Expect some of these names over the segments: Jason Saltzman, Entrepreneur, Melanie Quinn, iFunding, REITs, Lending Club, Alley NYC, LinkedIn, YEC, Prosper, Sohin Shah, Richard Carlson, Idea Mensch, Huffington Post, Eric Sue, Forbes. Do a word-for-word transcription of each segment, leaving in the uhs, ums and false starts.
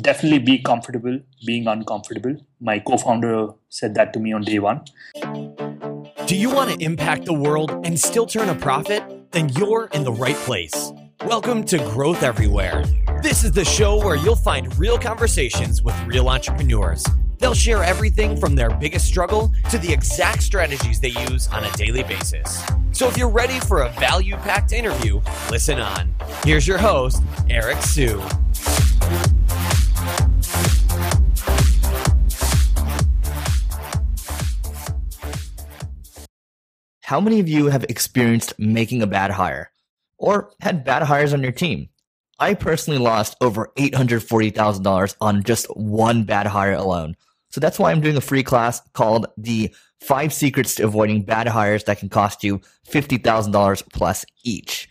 definitely be comfortable being uncomfortable. My co-founder said that to me on day one. Do you want to impact the world and still turn a profit? Then you're in the right place. Welcome to Growth Everywhere. This is the show where you'll find real conversations with real entrepreneurs. They'll share everything from their biggest struggle to the exact strategies they use on a daily basis. So if you're ready for a value-packed interview, listen on. Here's your host, Eric Sue. How many of you have experienced making a bad hire or had bad hires on your team? I personally lost over eight hundred forty thousand dollars on just one bad hire alone. So that's why I'm doing a free class called The Five Secrets to Avoiding Bad Hires That Can Cost You fifty thousand dollars Plus Each.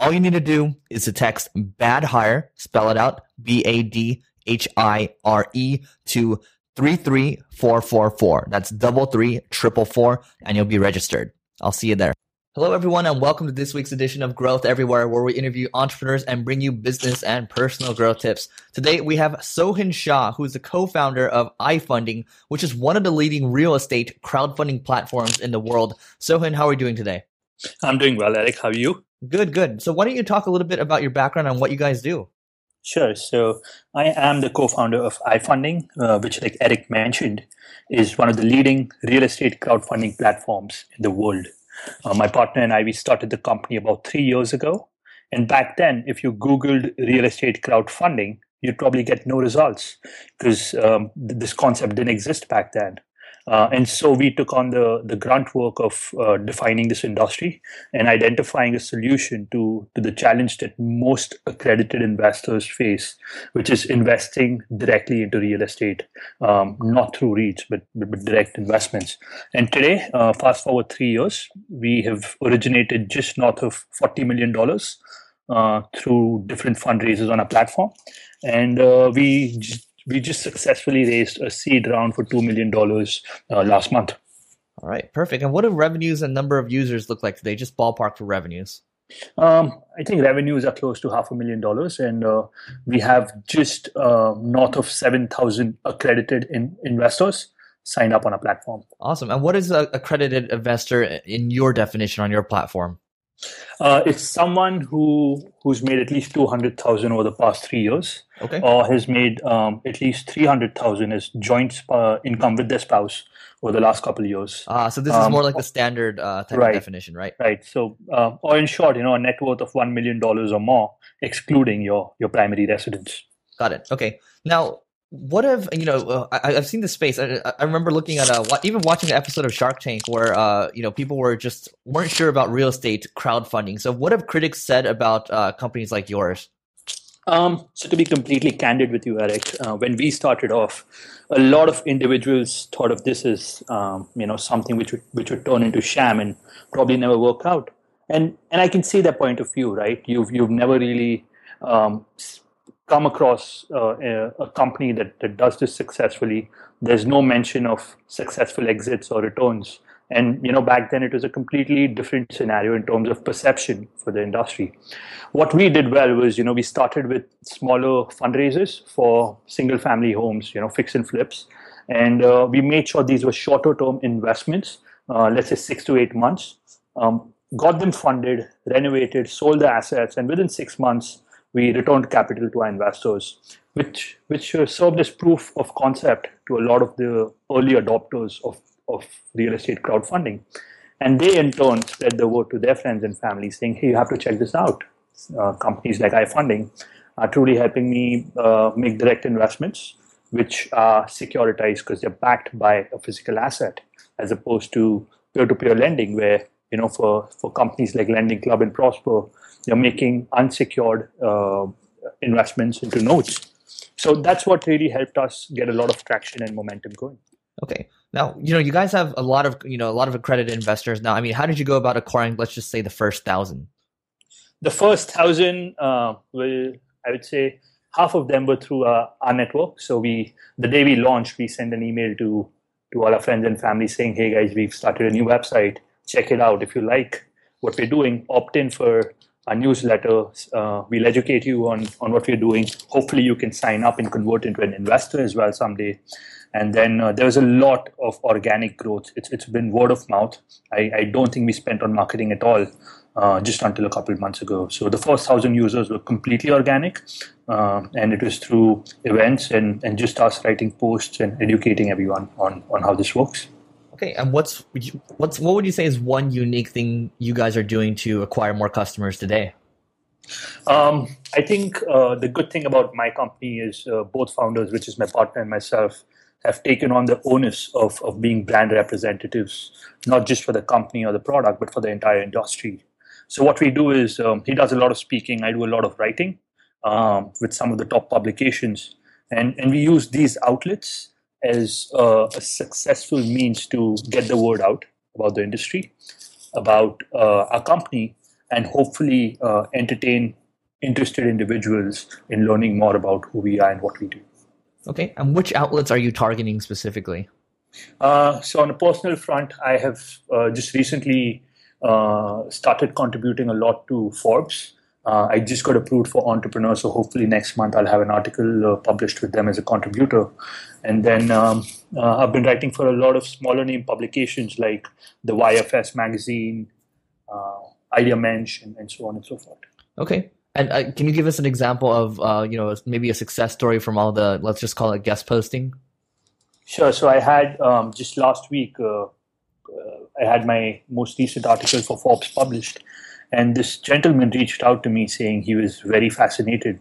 All you need to do is to text bad hire, spell it out, B A D H I R E, to three three four four four. That's double three, triple four, and you'll be registered. I'll see you there. Hello, everyone, and welcome to this week's edition of Growth Everywhere, where we interview entrepreneurs and bring you business and personal growth tips. Today, we have Sohin Shah, who is the co-founder of iFunding, which is one of the leading real estate crowdfunding platforms in the world. Sohin, how are you doing today? I'm doing well, Eric. How are you? Good, good. So why don't you talk a little bit about your background and what you guys do? Sure. So I am the co-founder of iFunding, uh, which, like Eric mentioned, is one of the leading real estate crowdfunding platforms in the world. Uh, my partner and I, we started the company about three years ago. And back then, if you Googled real estate crowdfunding, you'd probably get no results because um, th- this concept didn't exist back then. Uh, and so we took on the, the grunt work of uh, defining this industry and identifying a solution to, to the challenge that most accredited investors face, which is investing directly into real estate, um, not through REITs, but, but, but direct investments. And today, uh, fast forward three years, we have originated just north of forty million dollars uh, through different fundraisers on our platform. And uh, we... J- We just successfully raised a seed round for two million dollars uh, last month. All right, perfect. And what do revenues and number of users look like today? Just ballpark for revenues. Um, I think revenues are close to half a million dollars. And uh, we have just uh, north of seven thousand accredited in- investors signed up on our platform. Awesome. And what is an accredited investor in your definition on your platform? Uh, it's someone who who's made at least two hundred thousand dollars over the past three years, okay, or has made um, at least three hundred thousand dollars as joint sp- income with their spouse over the last couple of years. Ah, so this um, is more like the standard uh, type right, of definition, right? Right. So, uh, or in short, you know, a net worth of one million dollars or more, excluding your your primary residence. Got it. Okay. Now, what have, you know, uh, I, I've seen this space. I, I remember looking at, a, even watching an episode of Shark Tank where, uh, you know, people were just, weren't sure about real estate crowdfunding. So what have critics said about uh, companies like yours? Um, so to be completely candid with you, Eric, uh, when we started off, a lot of individuals thought of this as, um, you know, something which would, which would turn into sham and probably never work out. And and I can see their point of view, right? You've, you've never really... Um, come across uh, a company that, that does this successfully. There's no mention of successful exits or returns. And, you know, back then it was a completely different scenario in terms of perception for the industry. What we did well was, you know, we started with smaller fundraisers for single family homes, you know, fix and flips. And uh, we made sure these were shorter term investments, uh, let's say six to eight months, um, got them funded, renovated, sold the assets. And within six months, we returned capital to our investors, which which served as proof of concept to a lot of the early adopters of, of real estate crowdfunding. And they, in turn, spread the word to their friends and family saying, hey, you have to check this out. Uh, companies like iFunding are truly helping me uh, make direct investments, which are securitized because they're backed by a physical asset, as opposed to peer-to-peer lending where, you know, for, for companies like Lending Club and Prosper, they're making unsecured uh, investments into notes. So that's what really helped us get a lot of traction and momentum going. Okay. Now, you know, you guys have a lot of, you know, a lot of accredited investors now. I mean, how did you go about acquiring, let's just say, the first thousand? The first thousand, uh, will, I would say, half of them were through uh, our network. So we, the day we launched, we sent an email to to all our friends and family saying, hey, guys, we've started a new website. Check it out. If you like what we're doing, opt in for our newsletter. Uh, we'll educate you on, on what we're doing. Hopefully you can sign up and convert into an investor as well someday. And then uh, there's a lot of organic growth. It's It's been word of mouth. I, I don't think we spent on marketing at all uh, just until a couple of months ago. So the first thousand users were completely organic. Uh, and it was through events and, and just us writing posts and educating everyone on, on how this works. Okay. And what's, what's what would you say is one unique thing you guys are doing to acquire more customers today? Um, I think uh, the good thing about my company is uh, both founders, which is my partner and myself, have taken on the onus of, of being brand representatives, not just for the company or the product, but for the entire industry. So what we do is um, he does a lot of speaking. I do a lot of writing um, with some of the top publications. And, and we use these outlets as uh, a successful means to get the word out about the industry, about uh, our company, and hopefully uh, entertain interested individuals in learning more about who we are and what we do. Okay. And which outlets are you targeting specifically? Uh, so on a personal front, I have uh, just recently uh, started contributing a lot to Forbes. Uh, I just got approved for Entrepreneur, so hopefully next month I'll have an article uh, published with them as a contributor. And then um, uh, I've been writing for a lot of smaller name publications like the Y F S magazine, uh, Idea Mensch, and, and so on and so forth. Okay. And uh, can you give us an example of, uh, you know, maybe a success story from all the, let's just call it guest posting? Sure. So I had um, just last week, uh, uh, I had my most recent article for Forbes published. And this gentleman reached out to me saying he was very fascinated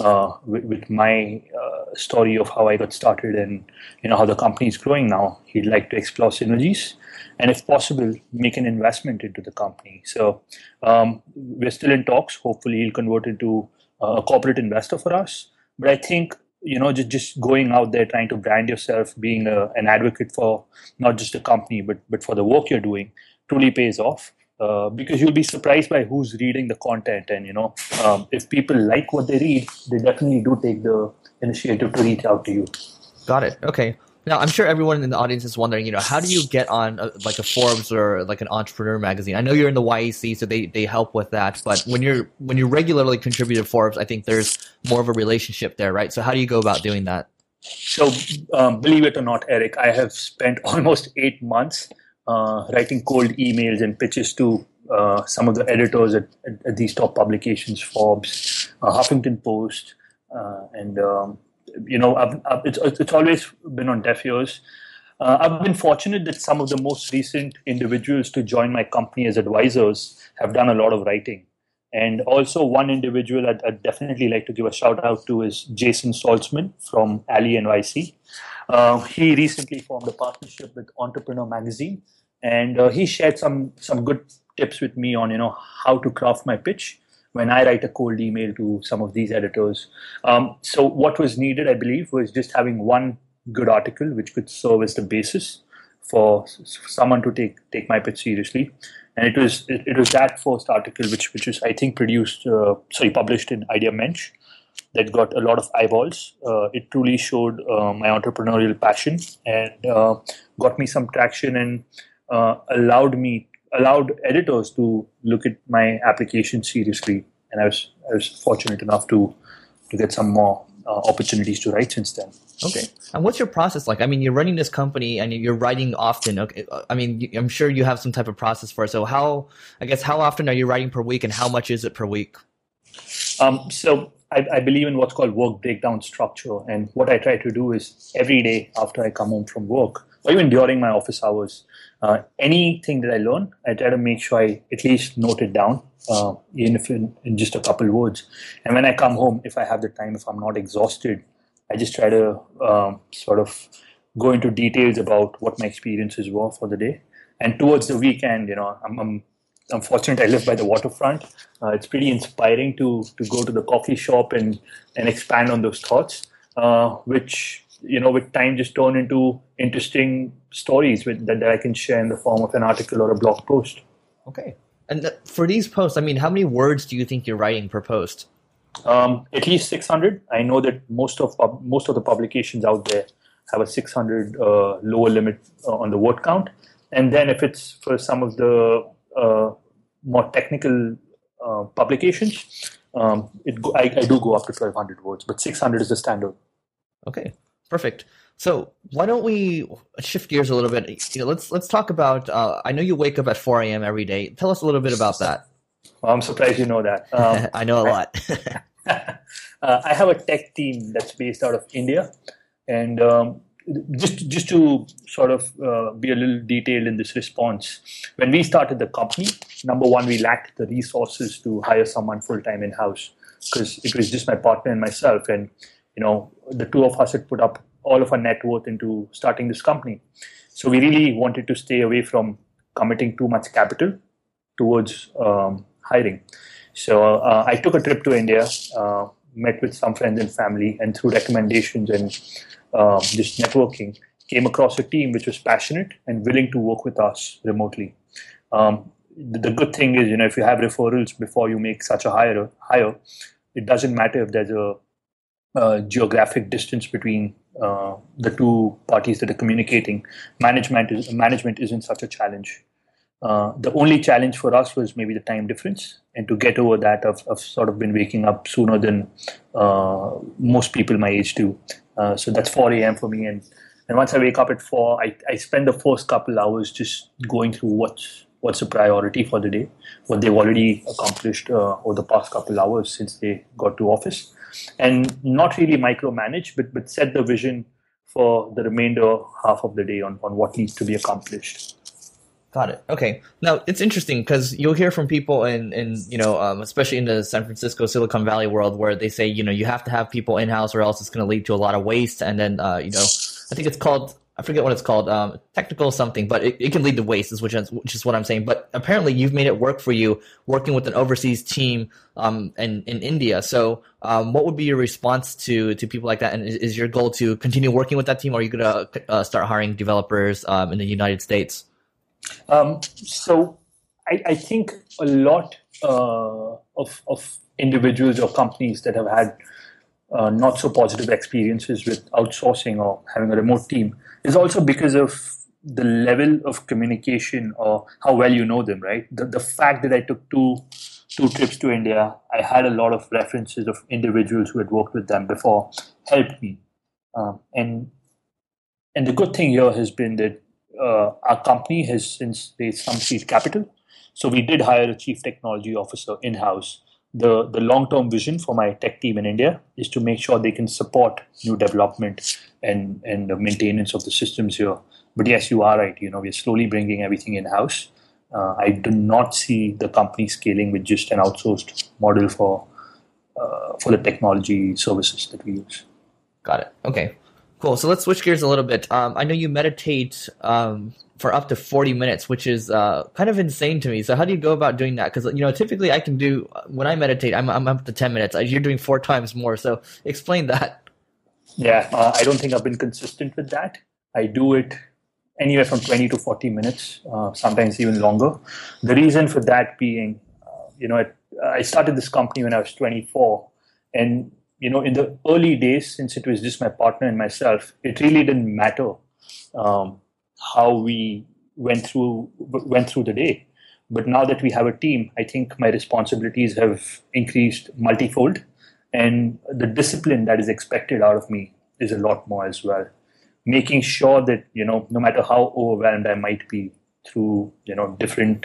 uh, with, with my uh, story of how I got started and, you know, how the company is growing now. He'd like to explore synergies and, if possible, make an investment into the company. So um, we're still in talks. Hopefully he'll convert into a corporate investor for us. But I think, you know, just, just going out there, trying to brand yourself, being a, an advocate for not just the company, but, but for the work you're doing truly pays off. Uh, because you'll be surprised by who's reading the content. And, you know, um, if people like what they read, they definitely do take the initiative to reach out to you. Got it. Okay. Now, I'm sure everyone in the audience is wondering, you know, how do you get on a, like a Forbes or like an Entrepreneur magazine? I know you're in the Y E C, so they, they help with that. But when you're when you regularly contribute to Forbes, I think there's more of a relationship there, right? So how do you go about doing that? So um, believe it or not, Eric, I have spent almost eight months Uh, writing cold emails and pitches to uh, some of the editors at, at, at these top publications, Forbes, uh, Huffington Post, uh, and um, you know, I've, I've, it's it's always been on deaf ears. Uh, I've been fortunate that some of the most recent individuals to join my company as advisors have done a lot of writing, and also one individual I'd, I'd definitely like to give a shout out to is Jason Saltzman from Alley N Y C. Uh, he recently formed a partnership with Entrepreneur magazine, and uh, he shared some some good tips with me on, you know, how to craft my pitch when I write a cold email to some of these editors. Um, so what was needed, I believe, was just having one good article which could serve as the basis for someone to take take my pitch seriously. And it was it, it was that first article which which was I think produced uh, sorry published in Idea Mensch that got a lot of eyeballs. Uh, it truly showed uh, my entrepreneurial passion and uh, got me some traction and uh, allowed me allowed editors to look at my application seriously. And I was I was fortunate enough to to get some more uh, opportunities to write since then. Okay. And what's your process like? I mean, you're running this company and you're writing often. Okay. I mean, I'm sure you have some type of process for it. So how, I guess, how often are you writing per week and how much is it per week? Um, so I, I believe in what's called work breakdown structure. And what I try to do is every day after I come home from work, or even during my office hours, uh, anything that I learn, I try to make sure I at least note it down, uh, even if in, in just a couple words. And when I come home, if I have the time, if I'm not exhausted, I just try to um, sort of go into details about what my experiences were for the day. And towards the weekend, you know, I'm, I'm I'm fortunate I live by the waterfront. Uh, it's pretty inspiring to to go to the coffee shop and, and expand on those thoughts, uh, which, you know, with time just turn into interesting stories with, that, that I can share in the form of an article or a blog post. Okay. And th- for these posts, I mean, how many words do you think you're writing per post? Um, at least six hundred. I know that most of uh, most of the publications out there have a six hundred uh, lower limit uh, on the word count. And then if it's for some of the Uh, more technical uh, publications, um, it, I, I do go up to twelve hundred words, but six hundred is the standard. Okay, perfect. So why don't we shift gears a little bit? You know, let's let's talk about. Uh, I know you wake up at four a.m. every day. Tell us a little bit about that. Well, I'm surprised you know that. Um, I know a lot. uh, I have a tech team that's based out of India, and um, just just to sort of uh, be a little detailed in this response, when we started the company, number one, we lacked the resources to hire someone full time in house because it was just my partner and myself, and you know the two of us had put up all of our net worth into starting this company. So we really wanted to stay away from committing too much capital towards um, hiring. So uh, I took a trip to India, uh, met with some friends and family, and through recommendations and uh, just networking, came across a team which was passionate and willing to work with us remotely. Um, the, the good thing is, you know, if you have referrals before you make such a hire, hire it doesn't matter if there's a uh, geographic distance between uh, the two parties that are communicating. Management is, management isn't such a challenge. Uh, the only challenge for us was maybe the time difference, and to get over that, I've, I've sort of been waking up sooner than uh, most people my age do. Uh, so that's four a.m. for me, and, and once I wake up at four, I, I spend the first couple hours just going through what's what's a priority for the day, what they've already accomplished uh, over the past couple hours since they got to office, and not really micromanage, but but set the vision for the remainder half of the day on, on what needs to be accomplished. Got it. Okay. Now, it's interesting because you'll hear from people in, in you know, um, especially in the San Francisco, Silicon Valley world where they say, you know, you have to have people in-house or else it's going to lead to a lot of waste. And then, uh, you know, I think it's called, I forget what it's called, um, technical something, but it, it can lead to waste, is which, is which is what I'm saying. But apparently you've made it work for you working with an overseas team um, in, in India. So um, what would be your response to, to people like that? And is, is your goal to continue working with that team, or are you going to uh, start hiring developers um, in the United States? Um, so I, I think a lot uh, of, of individuals or companies that have had uh, not so positive experiences with outsourcing or having a remote team is also because of the level of communication or how well you know them, right? The, the fact that I took two, two trips to India, I had a lot of references of individuals who had worked with them before, helped me. Um, and and the good thing here has been that Uh, our company has since raised some seed capital. So we did hire a chief technology officer in-house. The, the long-term vision for my tech team in India is to make sure they can support new development and, and the maintenance of the systems here. But yes, you are right. You know, we're slowly bringing everything in-house. Uh, I do not see the company scaling with just an outsourced model for, uh, for the technology services that we use. Got it. Okay. Cool. So let's switch gears a little bit. Um, I know you meditate um, for up to forty minutes, which is uh, kind of insane to me. So how do you go about doing that? Because, you know, typically I can do when I meditate, I'm, I'm up to ten minutes. You're doing four times more. So explain that. Yeah, uh, I don't think I've been consistent with that. I do it anywhere from twenty to forty minutes, uh, sometimes even longer. The reason for that being, uh, you know, it, I started this company when I was twenty-four, and you know, in the early days, since it was just my partner and myself, it really didn't matter um, how we went through went through the day. But now that we have a team, I think my responsibilities have increased multifold, and the discipline that is expected out of me is a lot more as well. Making sure that, you know, no matter how overwhelmed I might be through, you know, different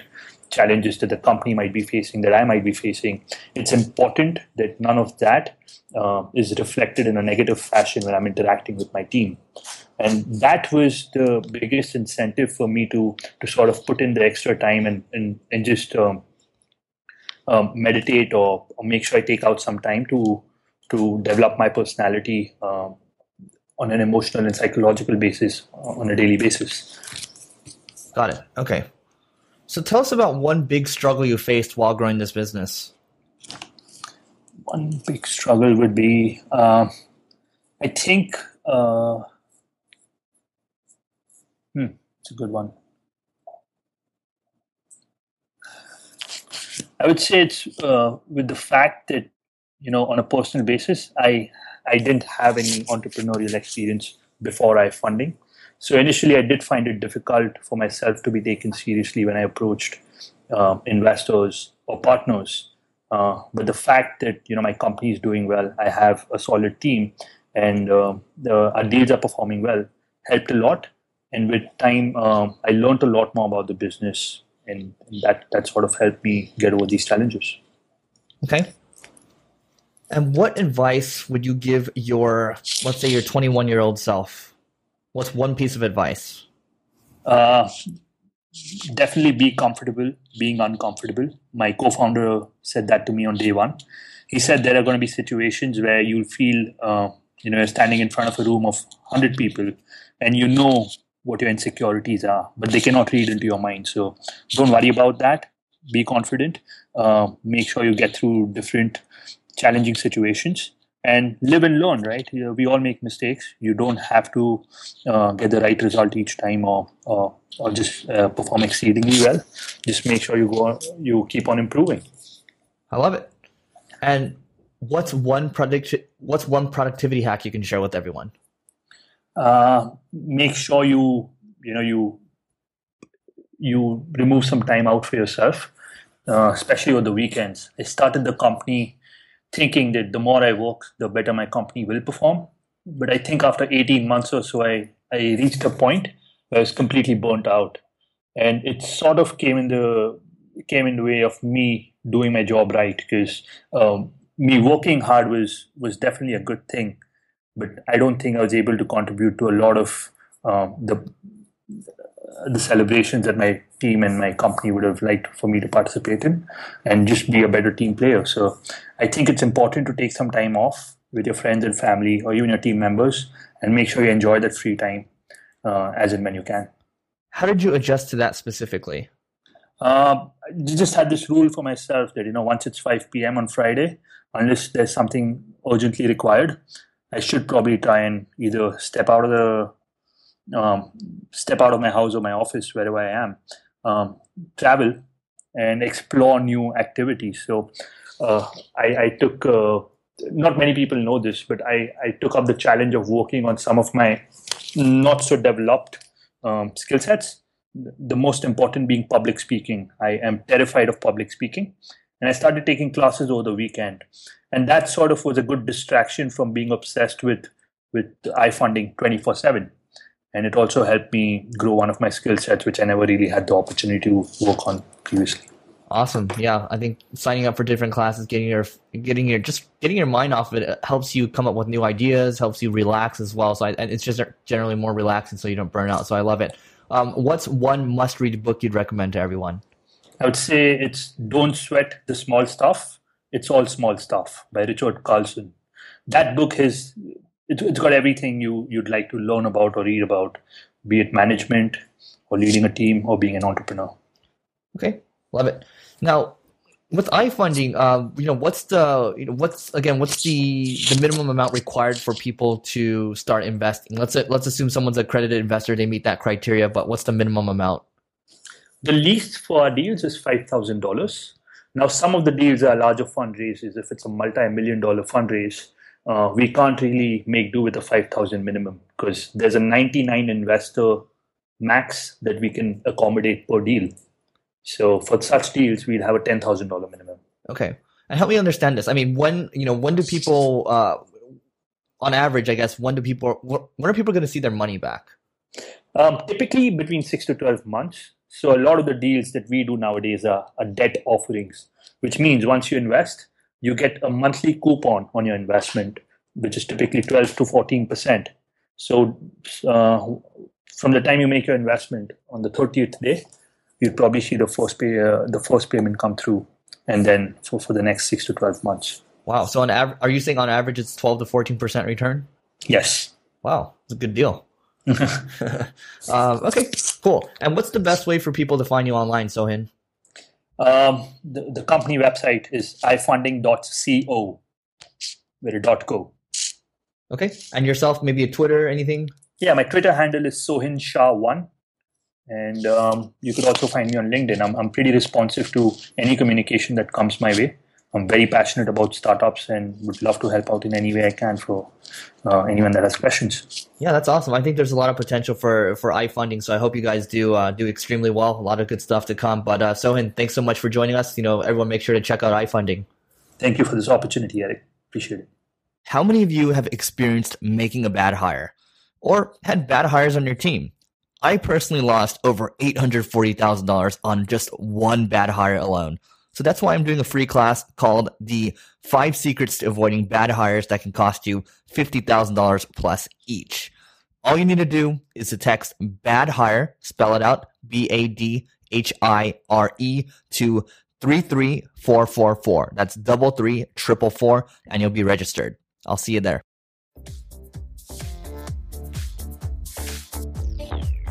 challenges that the company might be facing, that I might be facing, it's important that none of that uh, is reflected in a negative fashion when I'm interacting with my team. And that was the biggest incentive for me to to sort of put in the extra time and, and, and just um, um, meditate or, or make sure I take out some time to, to develop my personality uh, on an emotional and psychological basis on a daily basis. Got it. Okay. So tell us about one big struggle you faced while growing this business. One big struggle would be, uh, I think, uh, hmm, it's a good one. I would say it's uh, with the fact that, you know, on a personal basis, I I didn't have any entrepreneurial experience before iFunding. So initially, I did find it difficult for myself to be taken seriously when I approached uh, investors or partners Uh, but the fact that, you know, my company is doing well, I have a solid team, and uh, the, our deals are performing well, helped a lot. And with time, uh, I learned a lot more about the business, and that, that sort of helped me get over these challenges. Okay. And what advice would you give your, let's say, your twenty-one-year-old self? What's one piece of advice? Uh, definitely be comfortable being uncomfortable. My co-founder said that to me on day one. He said there are going to be situations where you'll feel, uh, you know, you're standing in front of a room of one hundred people and you know what your insecurities are, but they cannot read into your mind. So don't worry about that. Be confident. Uh, make sure you get through different challenging situations and live and learn, right? You know, we all make mistakes. You don't have to uh, get the right result each time or or, or just uh, perform exceedingly well. Just make sure you go on, you keep on improving. I love it. And what's one product, what's one productivity hack you can share with everyone? Uh, make sure you you know you you remove some time out for yourself, uh, especially on the weekends. I started the company thinking that the more I work, the better my company will perform. But I think after eighteen months or so, I, I reached a point where I was completely burnt out. And it sort of came in the came in the way of me doing my job right, because um, me working hard was, was definitely a good thing. But I don't think I was able to contribute to a lot of um, the the celebrations that my team and my company would have liked for me to participate in, and just be a better team player. So I think it's important to take some time off with your friends and family or even your team members, and make sure you enjoy that free time uh, as and when you can. How did you adjust to that specifically? Uh, I just had this rule for myself that, you know, once it's five p.m. on Friday, unless there's something urgently required, I should probably try and either step out of the Um, step out of my house or my office, wherever I am, um, travel and explore new activities. So uh, I, I took, uh, not many people know this, but I, I took up the challenge of working on some of my not so developed um, skill sets. The most important being public speaking. I am terrified of public speaking. And I started taking classes over the weekend. And that sort of was a good distraction from being obsessed with, with iFunding twenty-four seven. And it also helped me grow one of my skill sets, which I never really had the opportunity to work on previously. Awesome. Yeah. I think signing up for different classes, getting your, getting your, just getting your mind off of it helps you come up with new ideas, helps you relax as well. So I, and it's just generally more relaxing so you don't burn out. So I love it. Um, what's one must-read book you'd recommend to everyone? I would say it's Don't Sweat the Small Stuff. It's All Small Stuff by Richard Carlson. That book is... It's got everything you, you'd like to learn about or read about, be it management or leading a team or being an entrepreneur. Okay, love it. Now, with iFunding, uh, you know, what's the, you know, what's again, what's the, the minimum amount required for people to start investing? Let's let's assume someone's an accredited investor, they meet that criteria, but what's the minimum amount? The least for our deals is five thousand dollars. Now, some of the deals are larger fundraisers. If it's a multi-million dollar fundraise, Uh, we can't really make do with a five thousand dollars minimum, because there's a ninety-nine investor max that we can accommodate per deal. So for such deals, we'd have a ten thousand dollars minimum. Okay. And help me understand this. I mean, when, you know, when do people, uh, on average, I guess, when do people, when are people going to see their money back? Um, typically between six to twelve months. So a lot of the deals that we do nowadays are, are debt offerings, which means once you invest, you get a monthly coupon on your investment, which is typically twelve to fourteen percent. So uh, from the time you make your investment on the thirtieth day, you'll probably see the first pay, uh, the first payment come through, and then for, for the next six to twelve months. Wow. So on av- are you saying on average it's twelve to fourteen percent return? Yes. Wow. It's a good deal. uh, okay, cool. And what's the best way for people to find you online, Sohin? Um, the, the company website is ifunding dot co, where dot co. Okay. And yourself, maybe a Twitter, anything? Yeah, my Twitter handle is Sohin Shah one. And um, you could also find me on LinkedIn. I'm, I'm pretty responsive to any communication that comes my way. I'm very passionate about startups and would love to help out in any way I can for uh, anyone that has questions. Yeah, that's awesome. I think there's a lot of potential for, for iFunding. So I hope you guys do uh, do extremely well. A lot of good stuff to come. But uh, Sohin, thanks so much for joining us. You know, everyone make sure to check out iFunding. Thank you for this opportunity, Eric. Appreciate it. How many of you have experienced making a bad hire or had bad hires on your team? I personally lost over eight hundred forty thousand dollars on just one bad hire alone. So that's why I'm doing a free class called The Five Secrets to Avoiding Bad Hires That Can Cost You fifty thousand dollars Plus Each. All you need to do is to text bad hire, spell it out, B A D H I R E, to three three four four four. That's double three, triple four, and you'll be registered. I'll see you there.